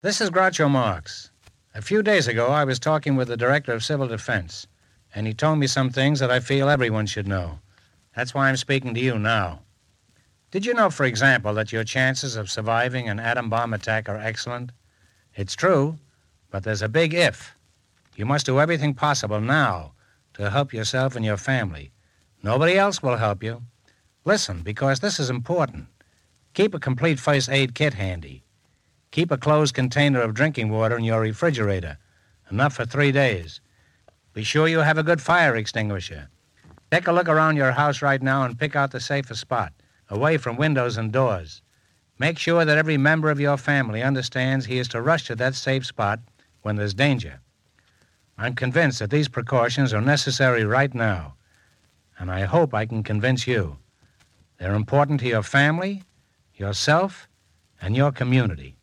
This is Groucho Marx. A few days ago, I was talking with the Director of Civil Defense, and he told me some things that I feel everyone should know. That's why I'm speaking to you now. Did you know, for example, that your chances of surviving an atom bomb attack are excellent? It's true, but there's a big if. You must do everything possible now to help yourself and your family. Nobody else will help you. Listen, because this is important. Keep a complete first aid kit handy. Keep a closed container of drinking water in your refrigerator, enough for 3 days. Be sure you have a good fire extinguisher. Take a look around your house right now and pick out the safest spot, away from windows and doors. Make sure that every member of your family understands he is to rush to that safe spot when there's danger. I'm convinced that these precautions are necessary right now, and I hope I can convince you. They're important to your family, yourself, and your community.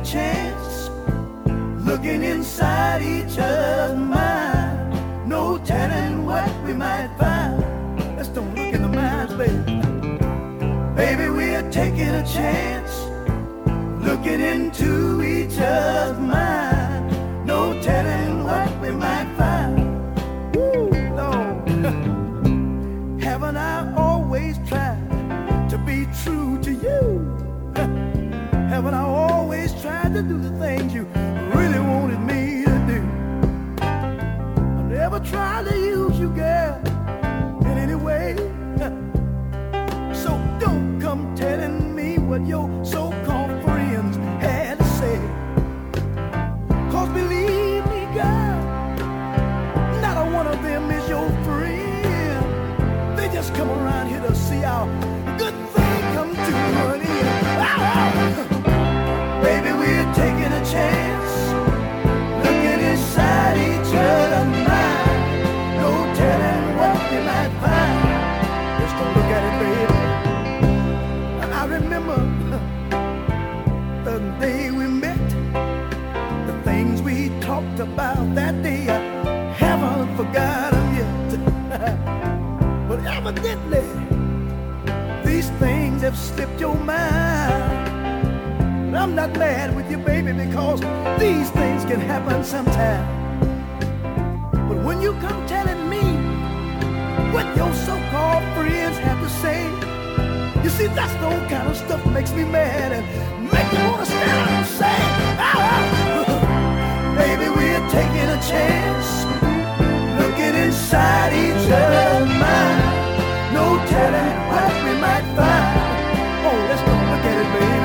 a chance, looking inside each other's mind. No telling what we might find. Let's don't look in the minds, baby. Baby, we're taking a chance, looking into each other's mind. No telling what we might find. Woo, Lord. Haven't I always tried to be true to you? Haven't I always tried to do the things you really wanted me to do? I never tried to use you, girl, in any way. So don't come telling me what your so-called friends had to say. 'Cause believe me, girl, not a one of them is your friend. They just come around here to see how good things come to an end. Ow, ow. Baby, we're taking a chance, looking inside each other's mind. No telling what we might find. Just don't look at it, baby. And I remember the day we met, the things we talked about that day. I haven't forgotten yet. But evidently, these things have slipped your mind. I'm not mad with you, baby, because these things can happen sometime. But when you come telling me what your so-called friends have to say, you see, that's the old kind of stuff that makes me mad and makes me want to stand up and say, ah! Baby, we're taking a chance, looking inside each other's mind. No telling what we might find. Oh, let's go look at it, baby.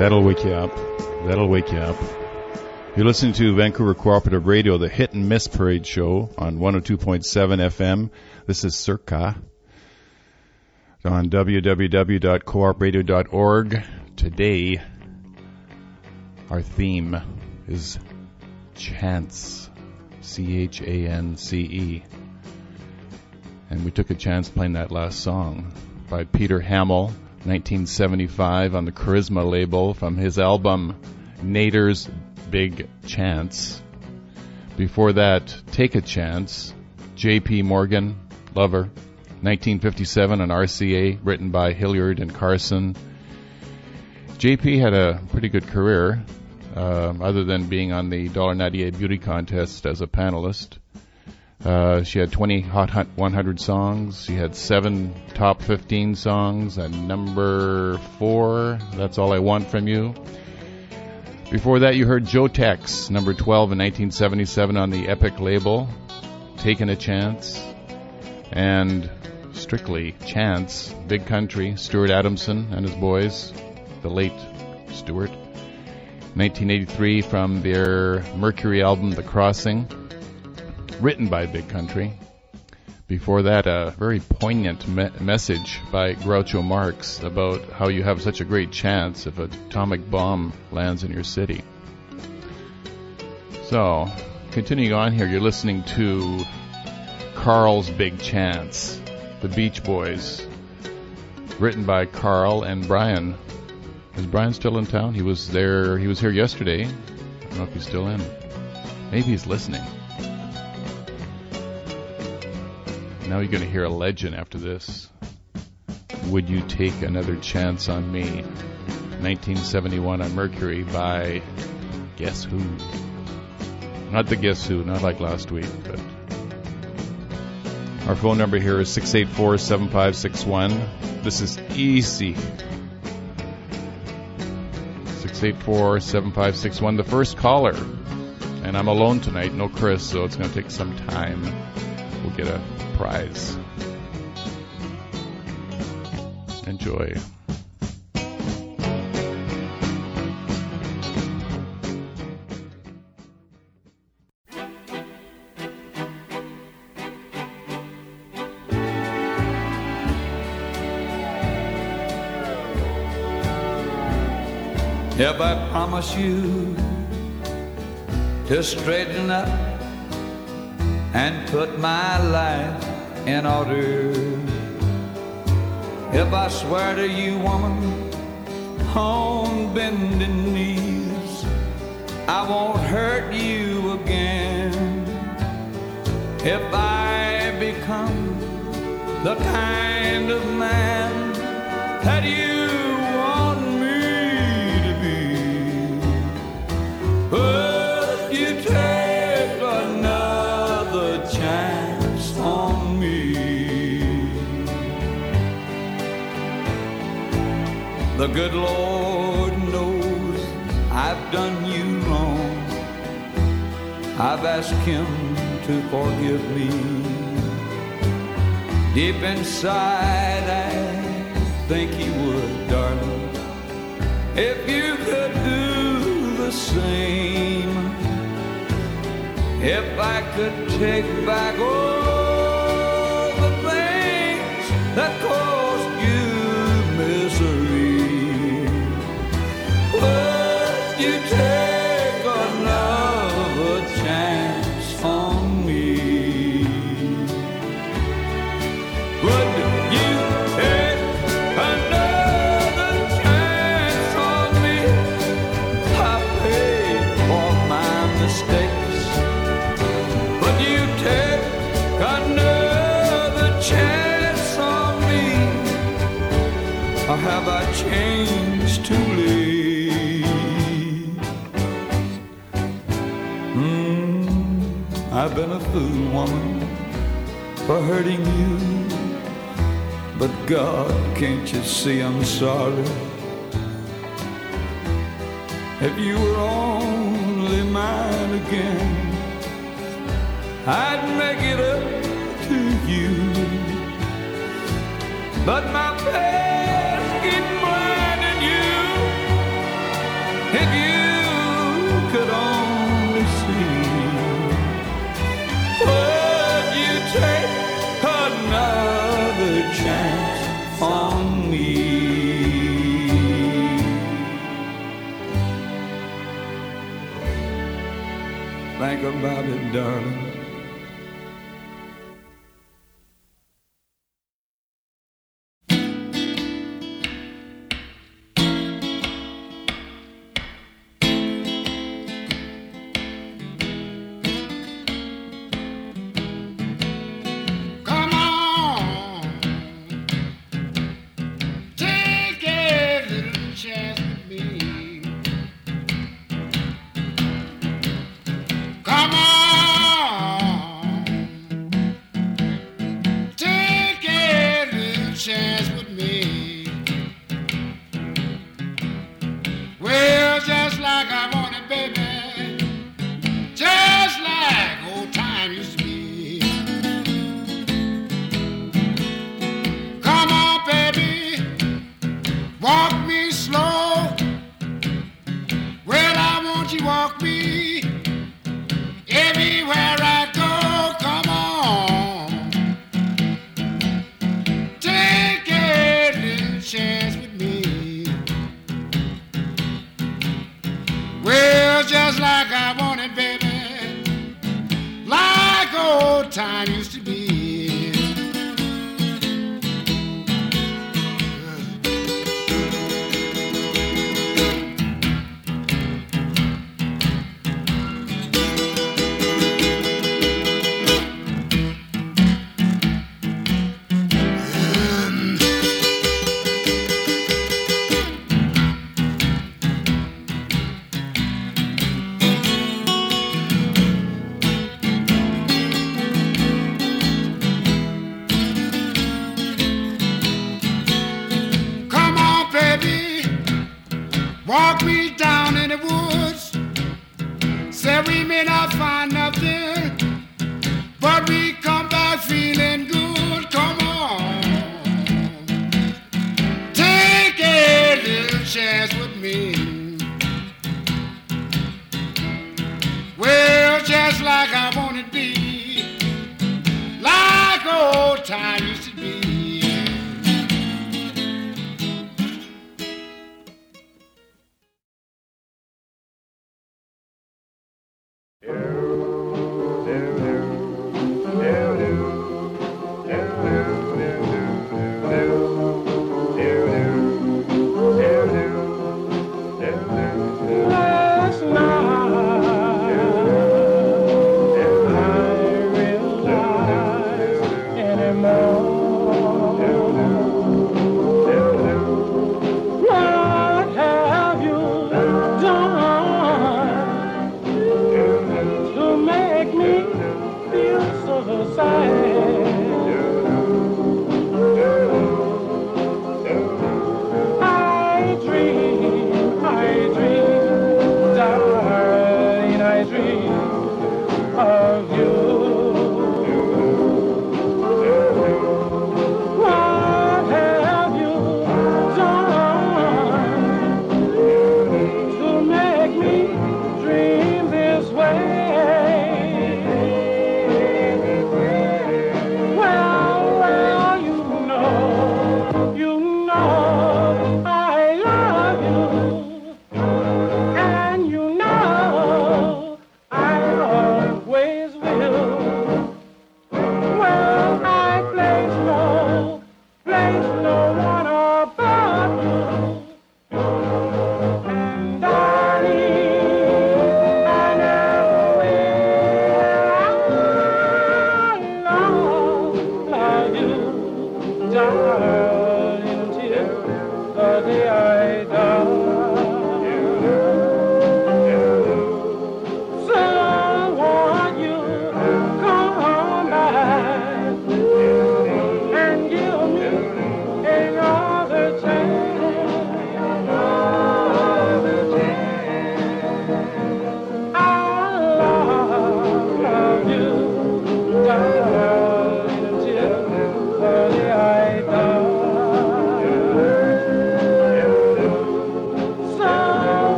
That'll wake you up. That'll wake you up. You're listening to Vancouver Cooperative Radio, the Hit and Miss Parade Show on 102.7 FM. This is Circa on www.coopradio.org. Today, our theme is chance, C-H-A-N-C-E. And we took a chance playing that last song by Peter Hamill, 1975, on the Charisma label from his album, Nader's Big Chance. Before that, Take a Chance, JP Morgan, Lover, 1957 on RCA, written by Hilliard and Carson. JP had a pretty good career, other than being on the $1.98 beauty contest as a panelist. She had 20 Hot 100 songs. She had 7 top 15 songs at number 4. That's All I Want From You. Before that, you heard Joe Tex, number 12 in 1977 on the Epic label, Taking a Chance. And strictly chance, Big Country, Stuart Adamson and his boys, the late Stuart. 1983 from their Mercury album, The Crossing, written by Big Country. Before that, a very poignant message by Groucho Marx about how you have such a great chance if an atomic bomb lands in your city. So, continuing on here, you're listening to Carl's Big Chance, The Beach Boys, written by Carl and Brian. Is Brian still in town? He was there. He was here yesterday. I don't know if he's still in. Maybe he's listening. Now you're going to hear a legend after this. Would You Take Another Chance on Me? 1971 on Mercury by Guess Who. Not the Guess Who, not like last week, but... Our phone number here is 684-7561. This is easy. 684-7561, the first caller. And I'm alone tonight, no Chris, so it's going to take some time. We'll get a prize. Enjoy. If I promise you to straighten up and put my life in order, if I swear to you, woman, on bending knees, I won't hurt you again. If I become the kind of man that you want me to be, would you take the good Lord knows I've done you wrong. I've asked him to forgive me. Deep inside I think he would, darling, if you could do the same. If I could take back all the things that caused you misery, would you take another chance on me? Would you take another chance on me? I paid for my mistakes. Would you take another chance on me? Or have I changed too late? I've been a fool, woman, for hurting you. But God, can't you see I'm sorry? If you were only mine again, I'd make it up to you. But my past keep blinding you. think about it, darling.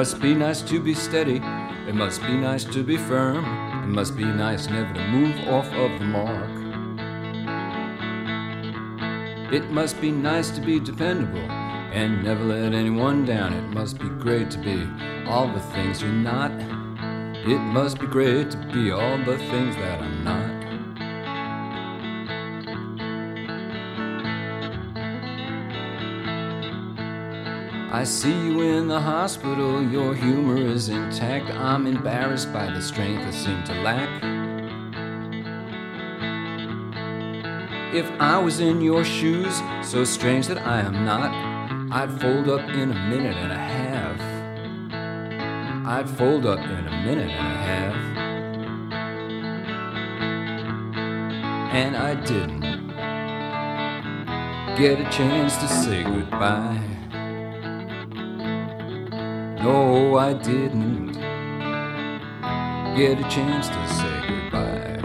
must be nice to be steady. It must be nice to be firm. It must be nice never to move off of the mark. It must be nice to be dependable and never let anyone down. It must be great to be all the things you're not. It must be great to be all the things that I'm not. I see you in the hospital, your humor is intact. I'm embarrassed by the strength I seem to lack. If I was in your shoes, so strange that I am not, I'd fold up in a minute and a half. I'd fold up in a minute and a half. And I didn't get a chance to say goodbye. No, I didn't get a chance to say goodbye.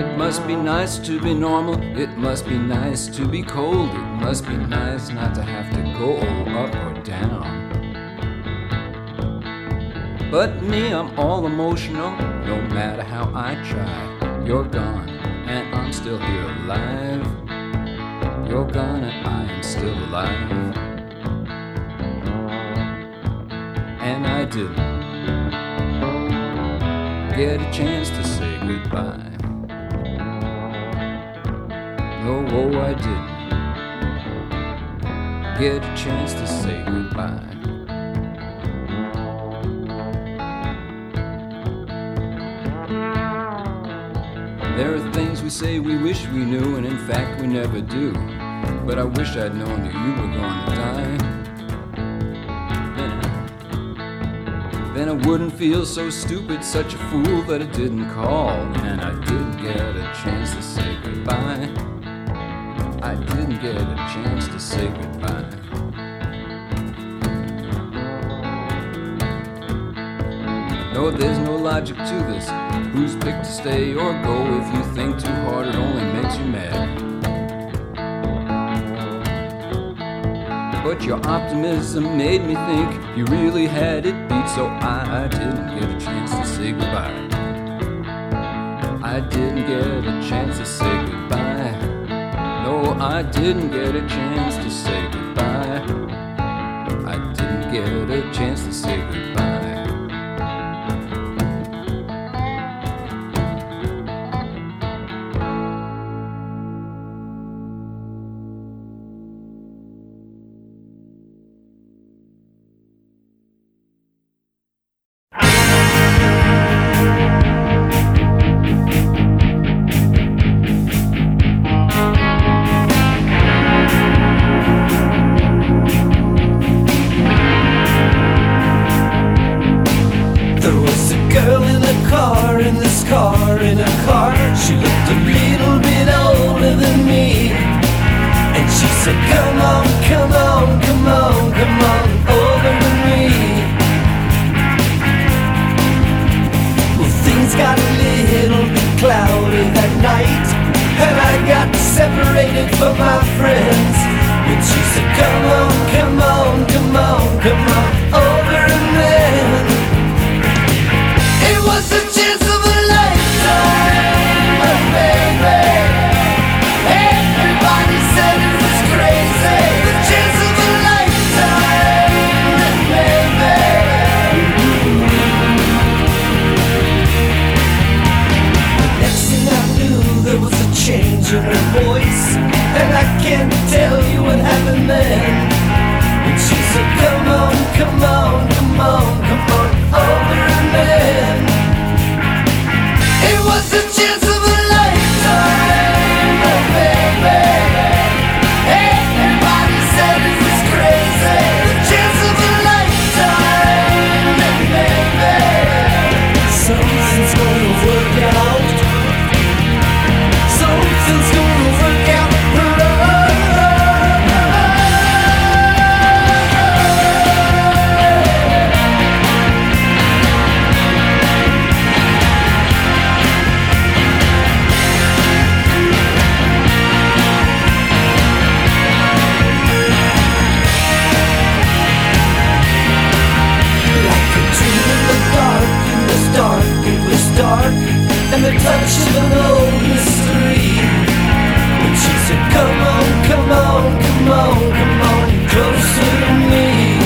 It must be nice to be normal. It must be nice to be cold. It must be nice not to have to go up or down. But me, I'm all emotional. No matter how I try, you're gone and I'm still here alive. You're gone and I am still alive. And I didn't get a chance to say goodbye. No, oh, I didn't get a chance to say goodbye. There are things we say we wish we knew, and in fact we never do. But I wish I'd known that you were gonna die. Then I wouldn't feel so stupid, such a fool that I didn't call. And I didn't get a chance to say goodbye. I didn't get a chance to say goodbye. No, there's no logic to this. Who's picked to stay or go? If you think too hard, it only makes you mad. But your optimism made me think you really had it beat, so I didn't get a chance to say goodbye. I didn't get a chance to say goodbye. No, I didn't get a chance to say goodbye. I didn't get a chance to say goodbye. much of an old mystery. But she said, come on, come on, come on, come on closer to me.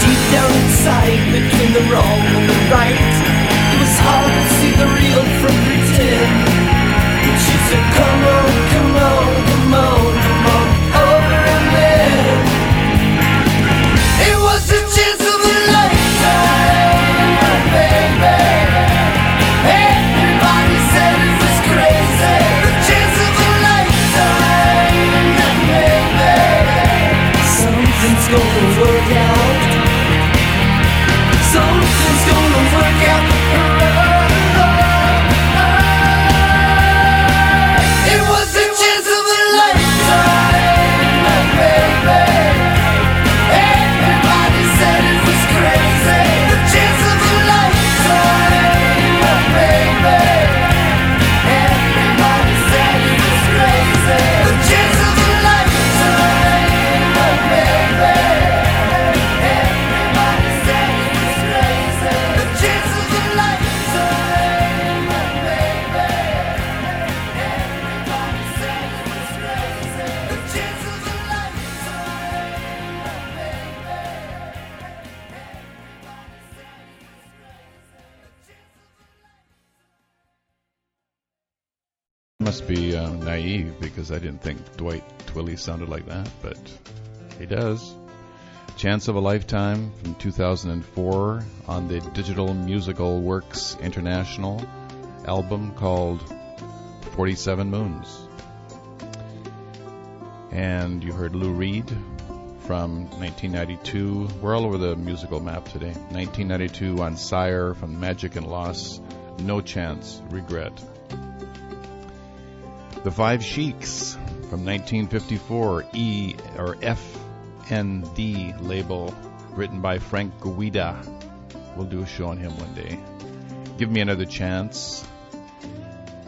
Deep down inside, between the wrong and the right, it was hard to see the real from pretend. But she said, come on, come on, come on, come on over and there. It was the chance of a lifetime, my baby. Everybody said it was crazy. The chance of a lifetime, my baby. Something's gonna work out. Something's gonna work out. It was the chance of a lifetime, my baby. Everybody said it was crazy. The chance of a lifetime, my baby. Everybody said it was crazy. The chance of a lifetime, my baby. Everybody said it was crazy. The chance of a lifetime, my baby. Everybody said it was crazy. The chance of a lifetime, my baby. Everybody said it was crazy. The chance of a lifetime. Must be naive because I didn't think Dwight Twilley sounded like that, but he does. Chance of a Lifetime from 2004 on the Digital Musical Works International album called 47 Moons. And you heard Lou Reed from 1992. We're all over the musical map today. 1992 on Sire from Magic and Loss, No Chance, Regret. The Five Sheiks from 1954, E or FND label, written by Frank Guida. We'll do a show on him one day. Give Me Another Chance.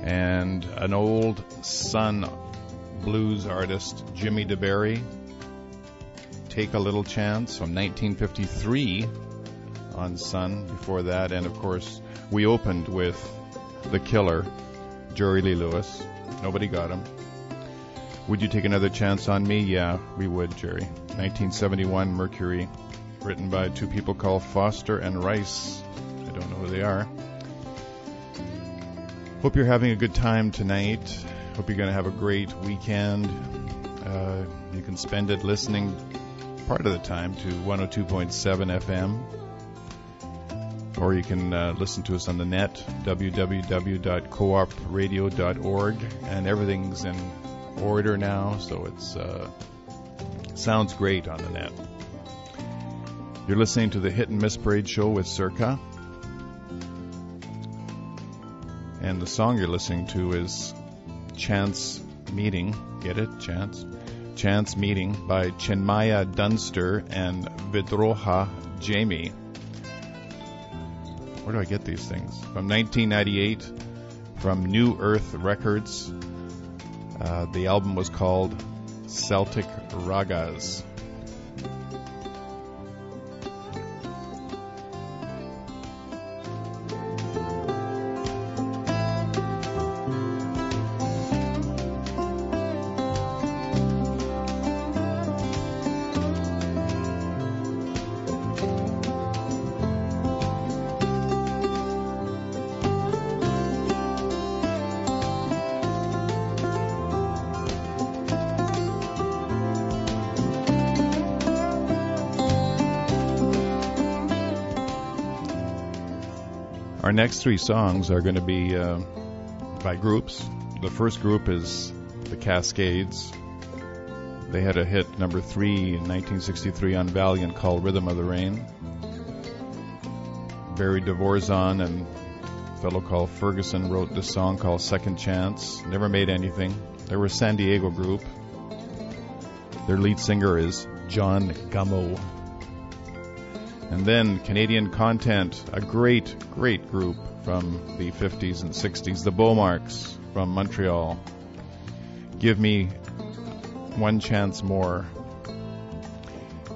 And an old Sun blues artist, Jimmy DeBerry. Take a Little Chance from 1953 on Sun before that. And of course, we opened with The Killer, Jerry Lee Lewis. Nobody got him. Would You Take Another Chance on Me? Yeah, we would, Jerry. 1971 Mercury, written by two people called Foster and Rice. I don't know who they are. Hope you're having a good time tonight. Hope you're going to have a great weekend. You can spend it listening part of the time to 102.7 FM. Or you can listen to us on the net, www.coopradio.org. And everything's in order now, so it's sounds great on the net. You're listening to the Hit and Miss Parade Show with Circa. And the song you're listening to is Chance Meeting. Get it? Chance. Chance Meeting by Chinmaya Dunster and Vidroha Jamie. Where do I get these things? From 1998, from New Earth Records. The album was called Celtic Ragas. Our next three songs are going to be by groups. The first group is the Cascades. They had a hit number 3 in 1963 on Valiant called Rhythm of the Rain. Barry Dvorzon and a fellow called Ferguson wrote this song called Second Chance. Never made anything. They were a San Diego group. Their lead singer is John Gummo. And then Canadian Content, a great, great group from the 50s and 60s, the Beaumarks from Montreal. Give Me One Chance More.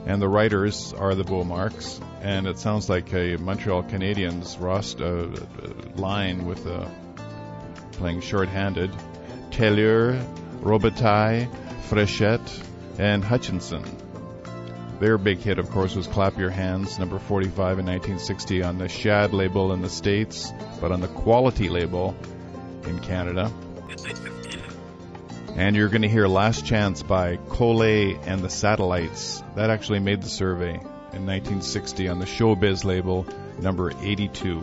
and the writers are the Beaumarks, and it sounds like a Montreal Canadiens line with playing shorthanded. Tellure, Robitaille, Fréchette, and Hutchinson. Their big hit, of course, was Clap Your Hands, number 45 in 1960 on the Shad label in the States, but on the Quality label in Canada. And you're going to hear Last Chance by Collet and the Satellites. That actually made the survey in 1960 on the Showbiz label, number 82,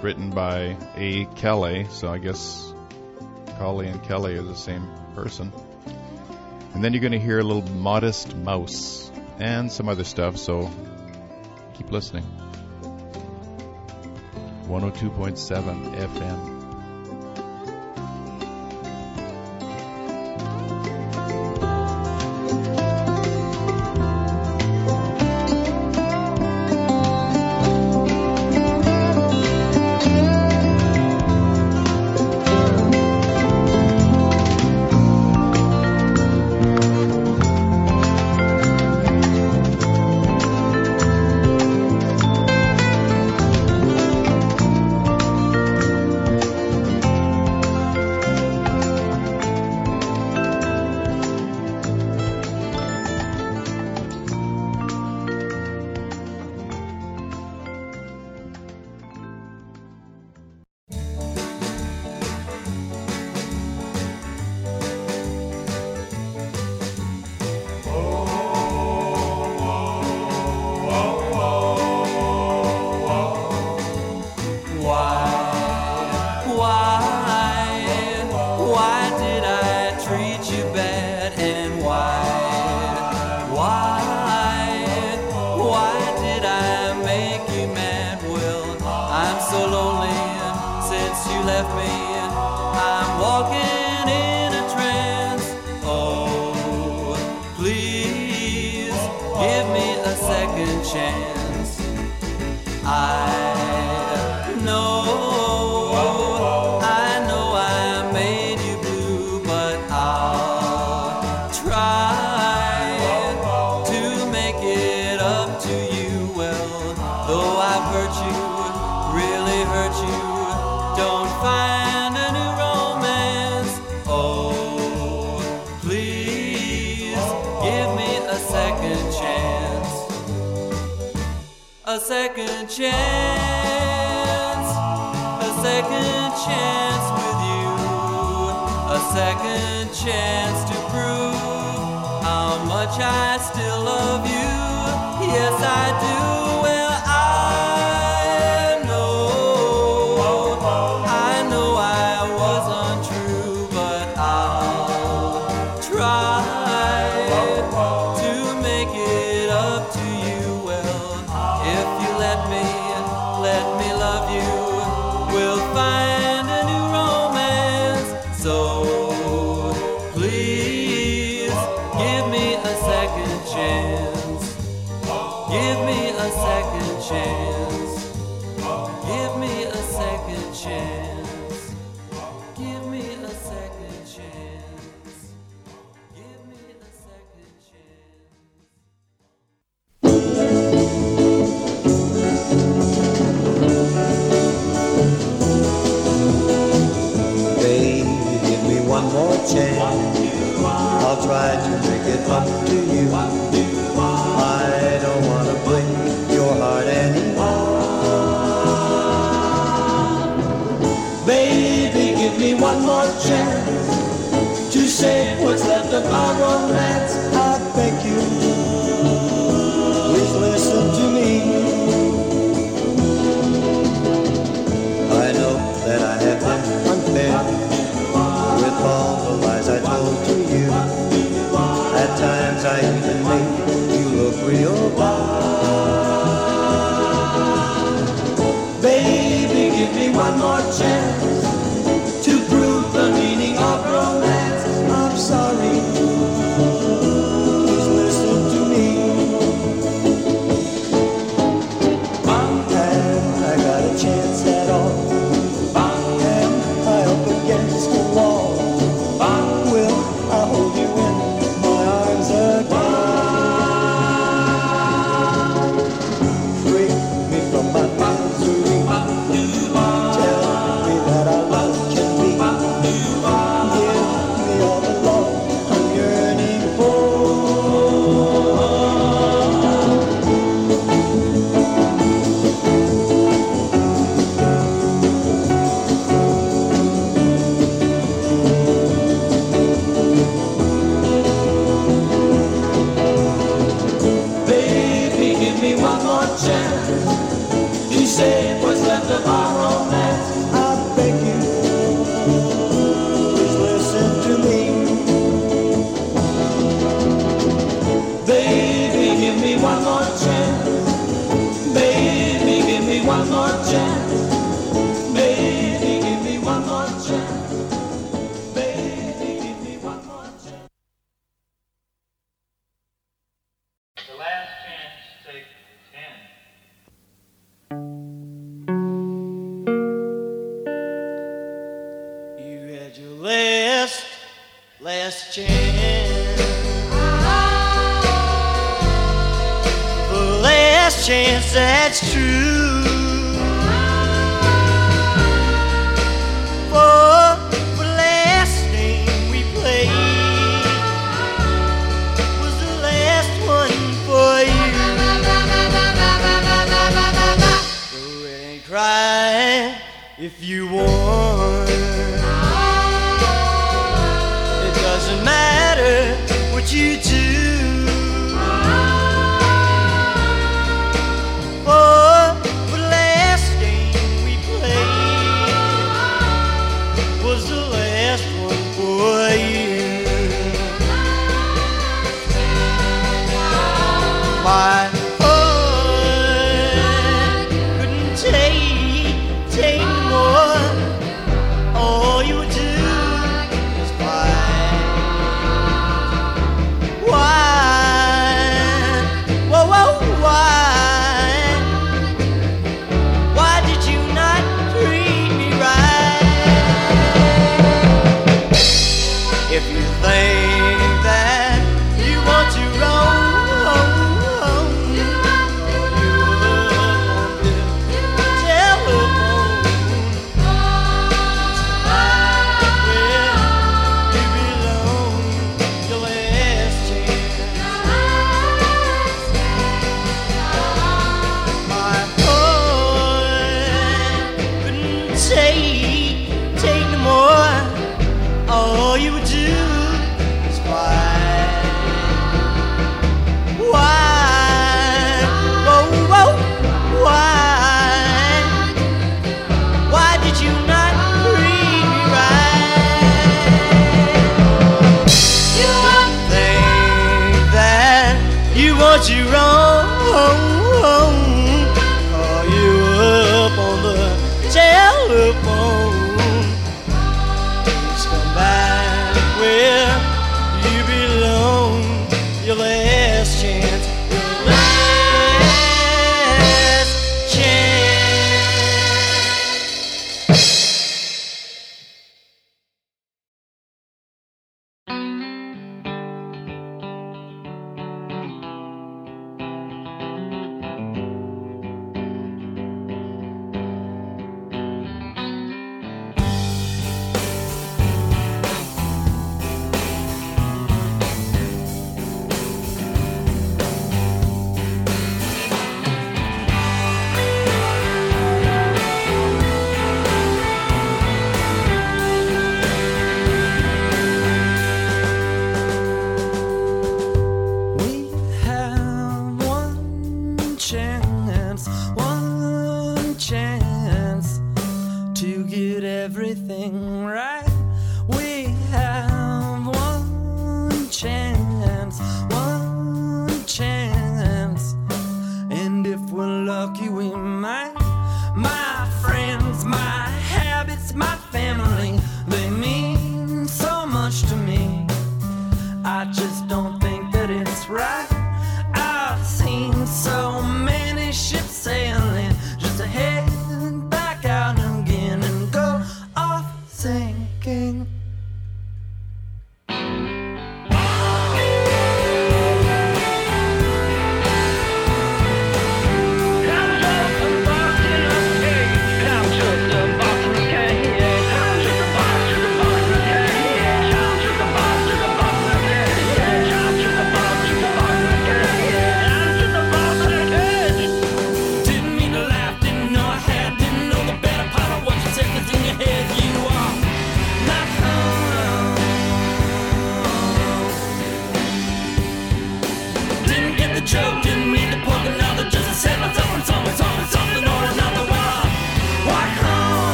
written by A. Kelly, so I guess Collet and Kelly are the same person. And then you're going to hear a little Modest Mouse and some other stuff, so keep listening. 102.7 FM. To prove the meaning of romance, I'm sorry. one more chance. Baby, give me one more chance. Baby, give me one more chance. Baby, give me one more chance. The last chance to take 10. You had your last chance. Chance that's true. For the last name we played was the last one for you. Go ahead and cry if you want. It doesn't matter what you do.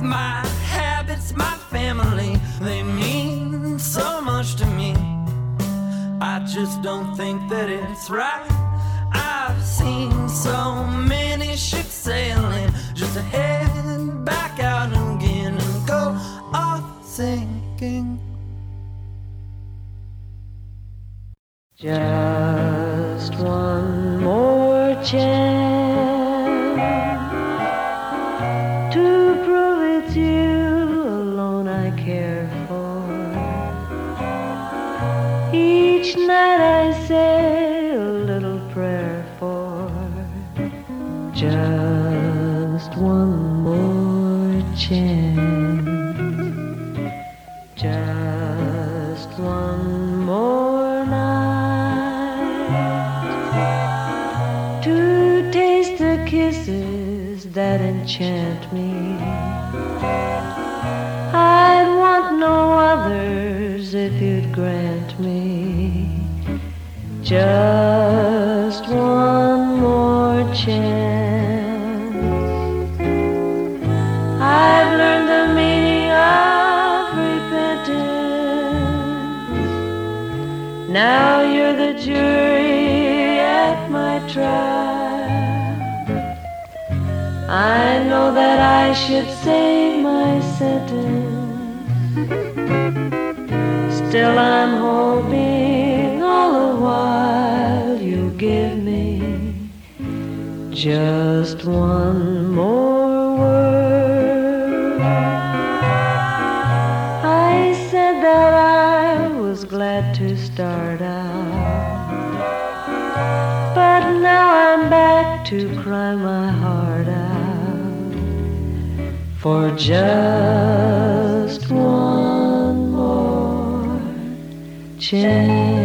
roots, my habits, my family, they mean so much to me. I just don't think that it's right. I've seen so many ships sailing, just to head back out again and go off sinking. Just one more chance to prove it's you alone I care for. Each night I say a little prayer for just one more chance, just one more night. Kisses that enchant me, I'd want no others if you'd grant me just one more chance. I've learned the meaning of repentance. Now you're the jury at my trial. I know that I should say my sentence. Still I'm hoping all the while you'll give me just one more word. I said that I was glad to start out, but now I'm back to cry my heart out for just one more chance.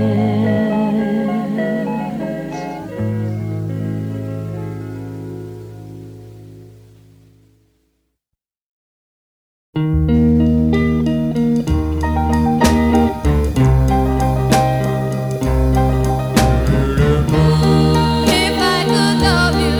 If I could love you,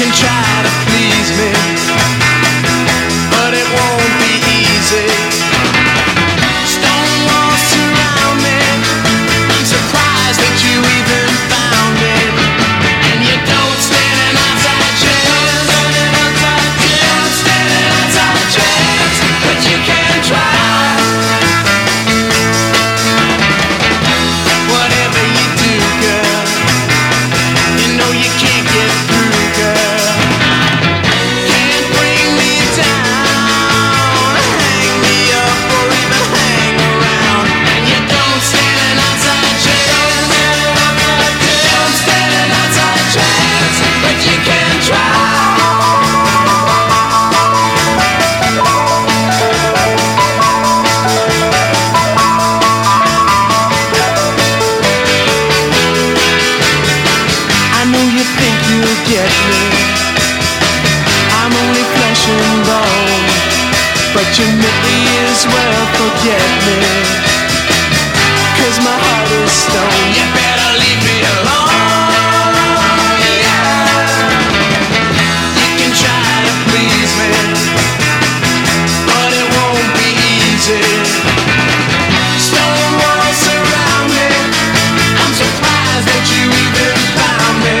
can try to please me, but it won't be easy. Stone walls surround me. I'm surprised that you even found me, and you don't stand an outside chance. Don't stand an outside chance, but you can try. Whatever you do, girl, you know you can't get through, girl. Can't bring me down, hang me up, or even hang around. And you don't stand an outside chance. Don't stand an outside chance, but you can try. Get me. I'm only flesh and bone, but you may as well forget me, 'cause my heart is stone. You better leave me alone, yeah. You can try to please me, but it won't be easy. Stone walls surround me. I'm surprised that you even found me.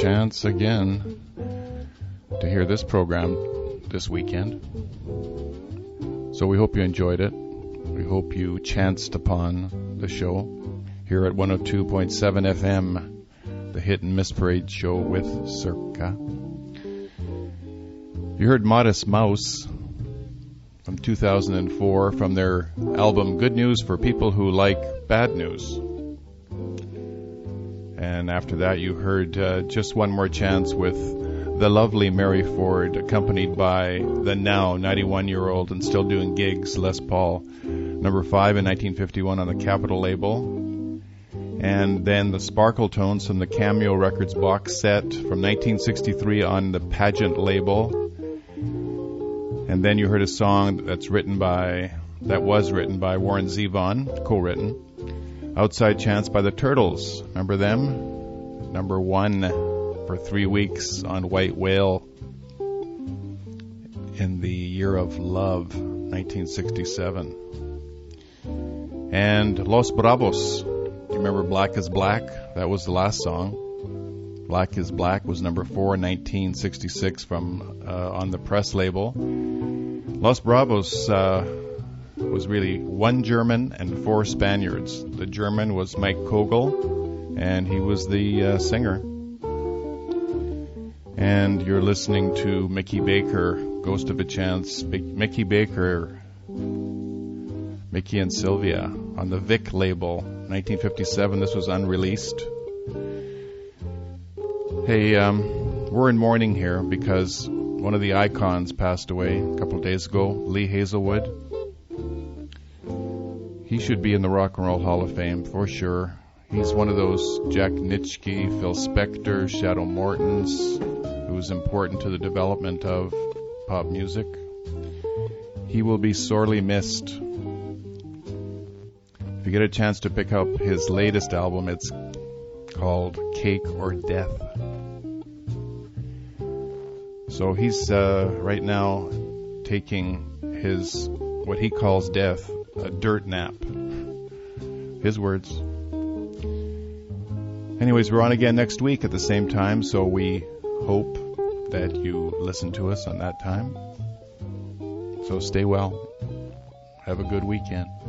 Chance again to hear this program this weekend. So we hope you enjoyed it. We hope you chanced upon the show here at 102.7 FM, the Hit and Miss Parade show with Circa. You heard Modest Mouse from 2004 from their album Good News for People Who Like Bad News. And after that, you heard Just One More Chance with the lovely Mary Ford, accompanied by the now 91-year-old and still doing gigs, Les Paul, number 5 in 1951 on the Capitol label. And then the Sparkle Tones from the Cameo Records box set from 1963 on the Pageant label. And then you heard a song that was written by Warren Zevon, co-written, Outside Chance by the Turtles. Remember them? Number 1 for 3 weeks on White Whale in the year of love, 1967. And Los Bravos. Remember Black is Black? That was the last song. Black is Black was number 4 in 1966 from on the Press label. Los Bravos was really 1 German and 4 Spaniards. The German was Mike Kogel, and he was the singer. And you're listening to Mickey Baker, Ghost of a Chance. Mickey Baker, Mickey and Sylvia on the Vic label. 1957, this was unreleased. Hey, we're in mourning here because one of the icons passed away a couple of days ago, Lee Hazelwood. He should be in the Rock and Roll Hall of Fame for sure. He's one of those Jack Nitschke, Phil Spector, Shadow Mortons, who was important to the development of pop music. He will be sorely missed. If you get a chance to pick up his latest album, it's called Cake or Death. So he's right now taking his, what he calls death, a dirt nap. His words. Anyways, we're on again next week at the same time, so we hope that you listen to us on that time. So stay well. Have a good weekend.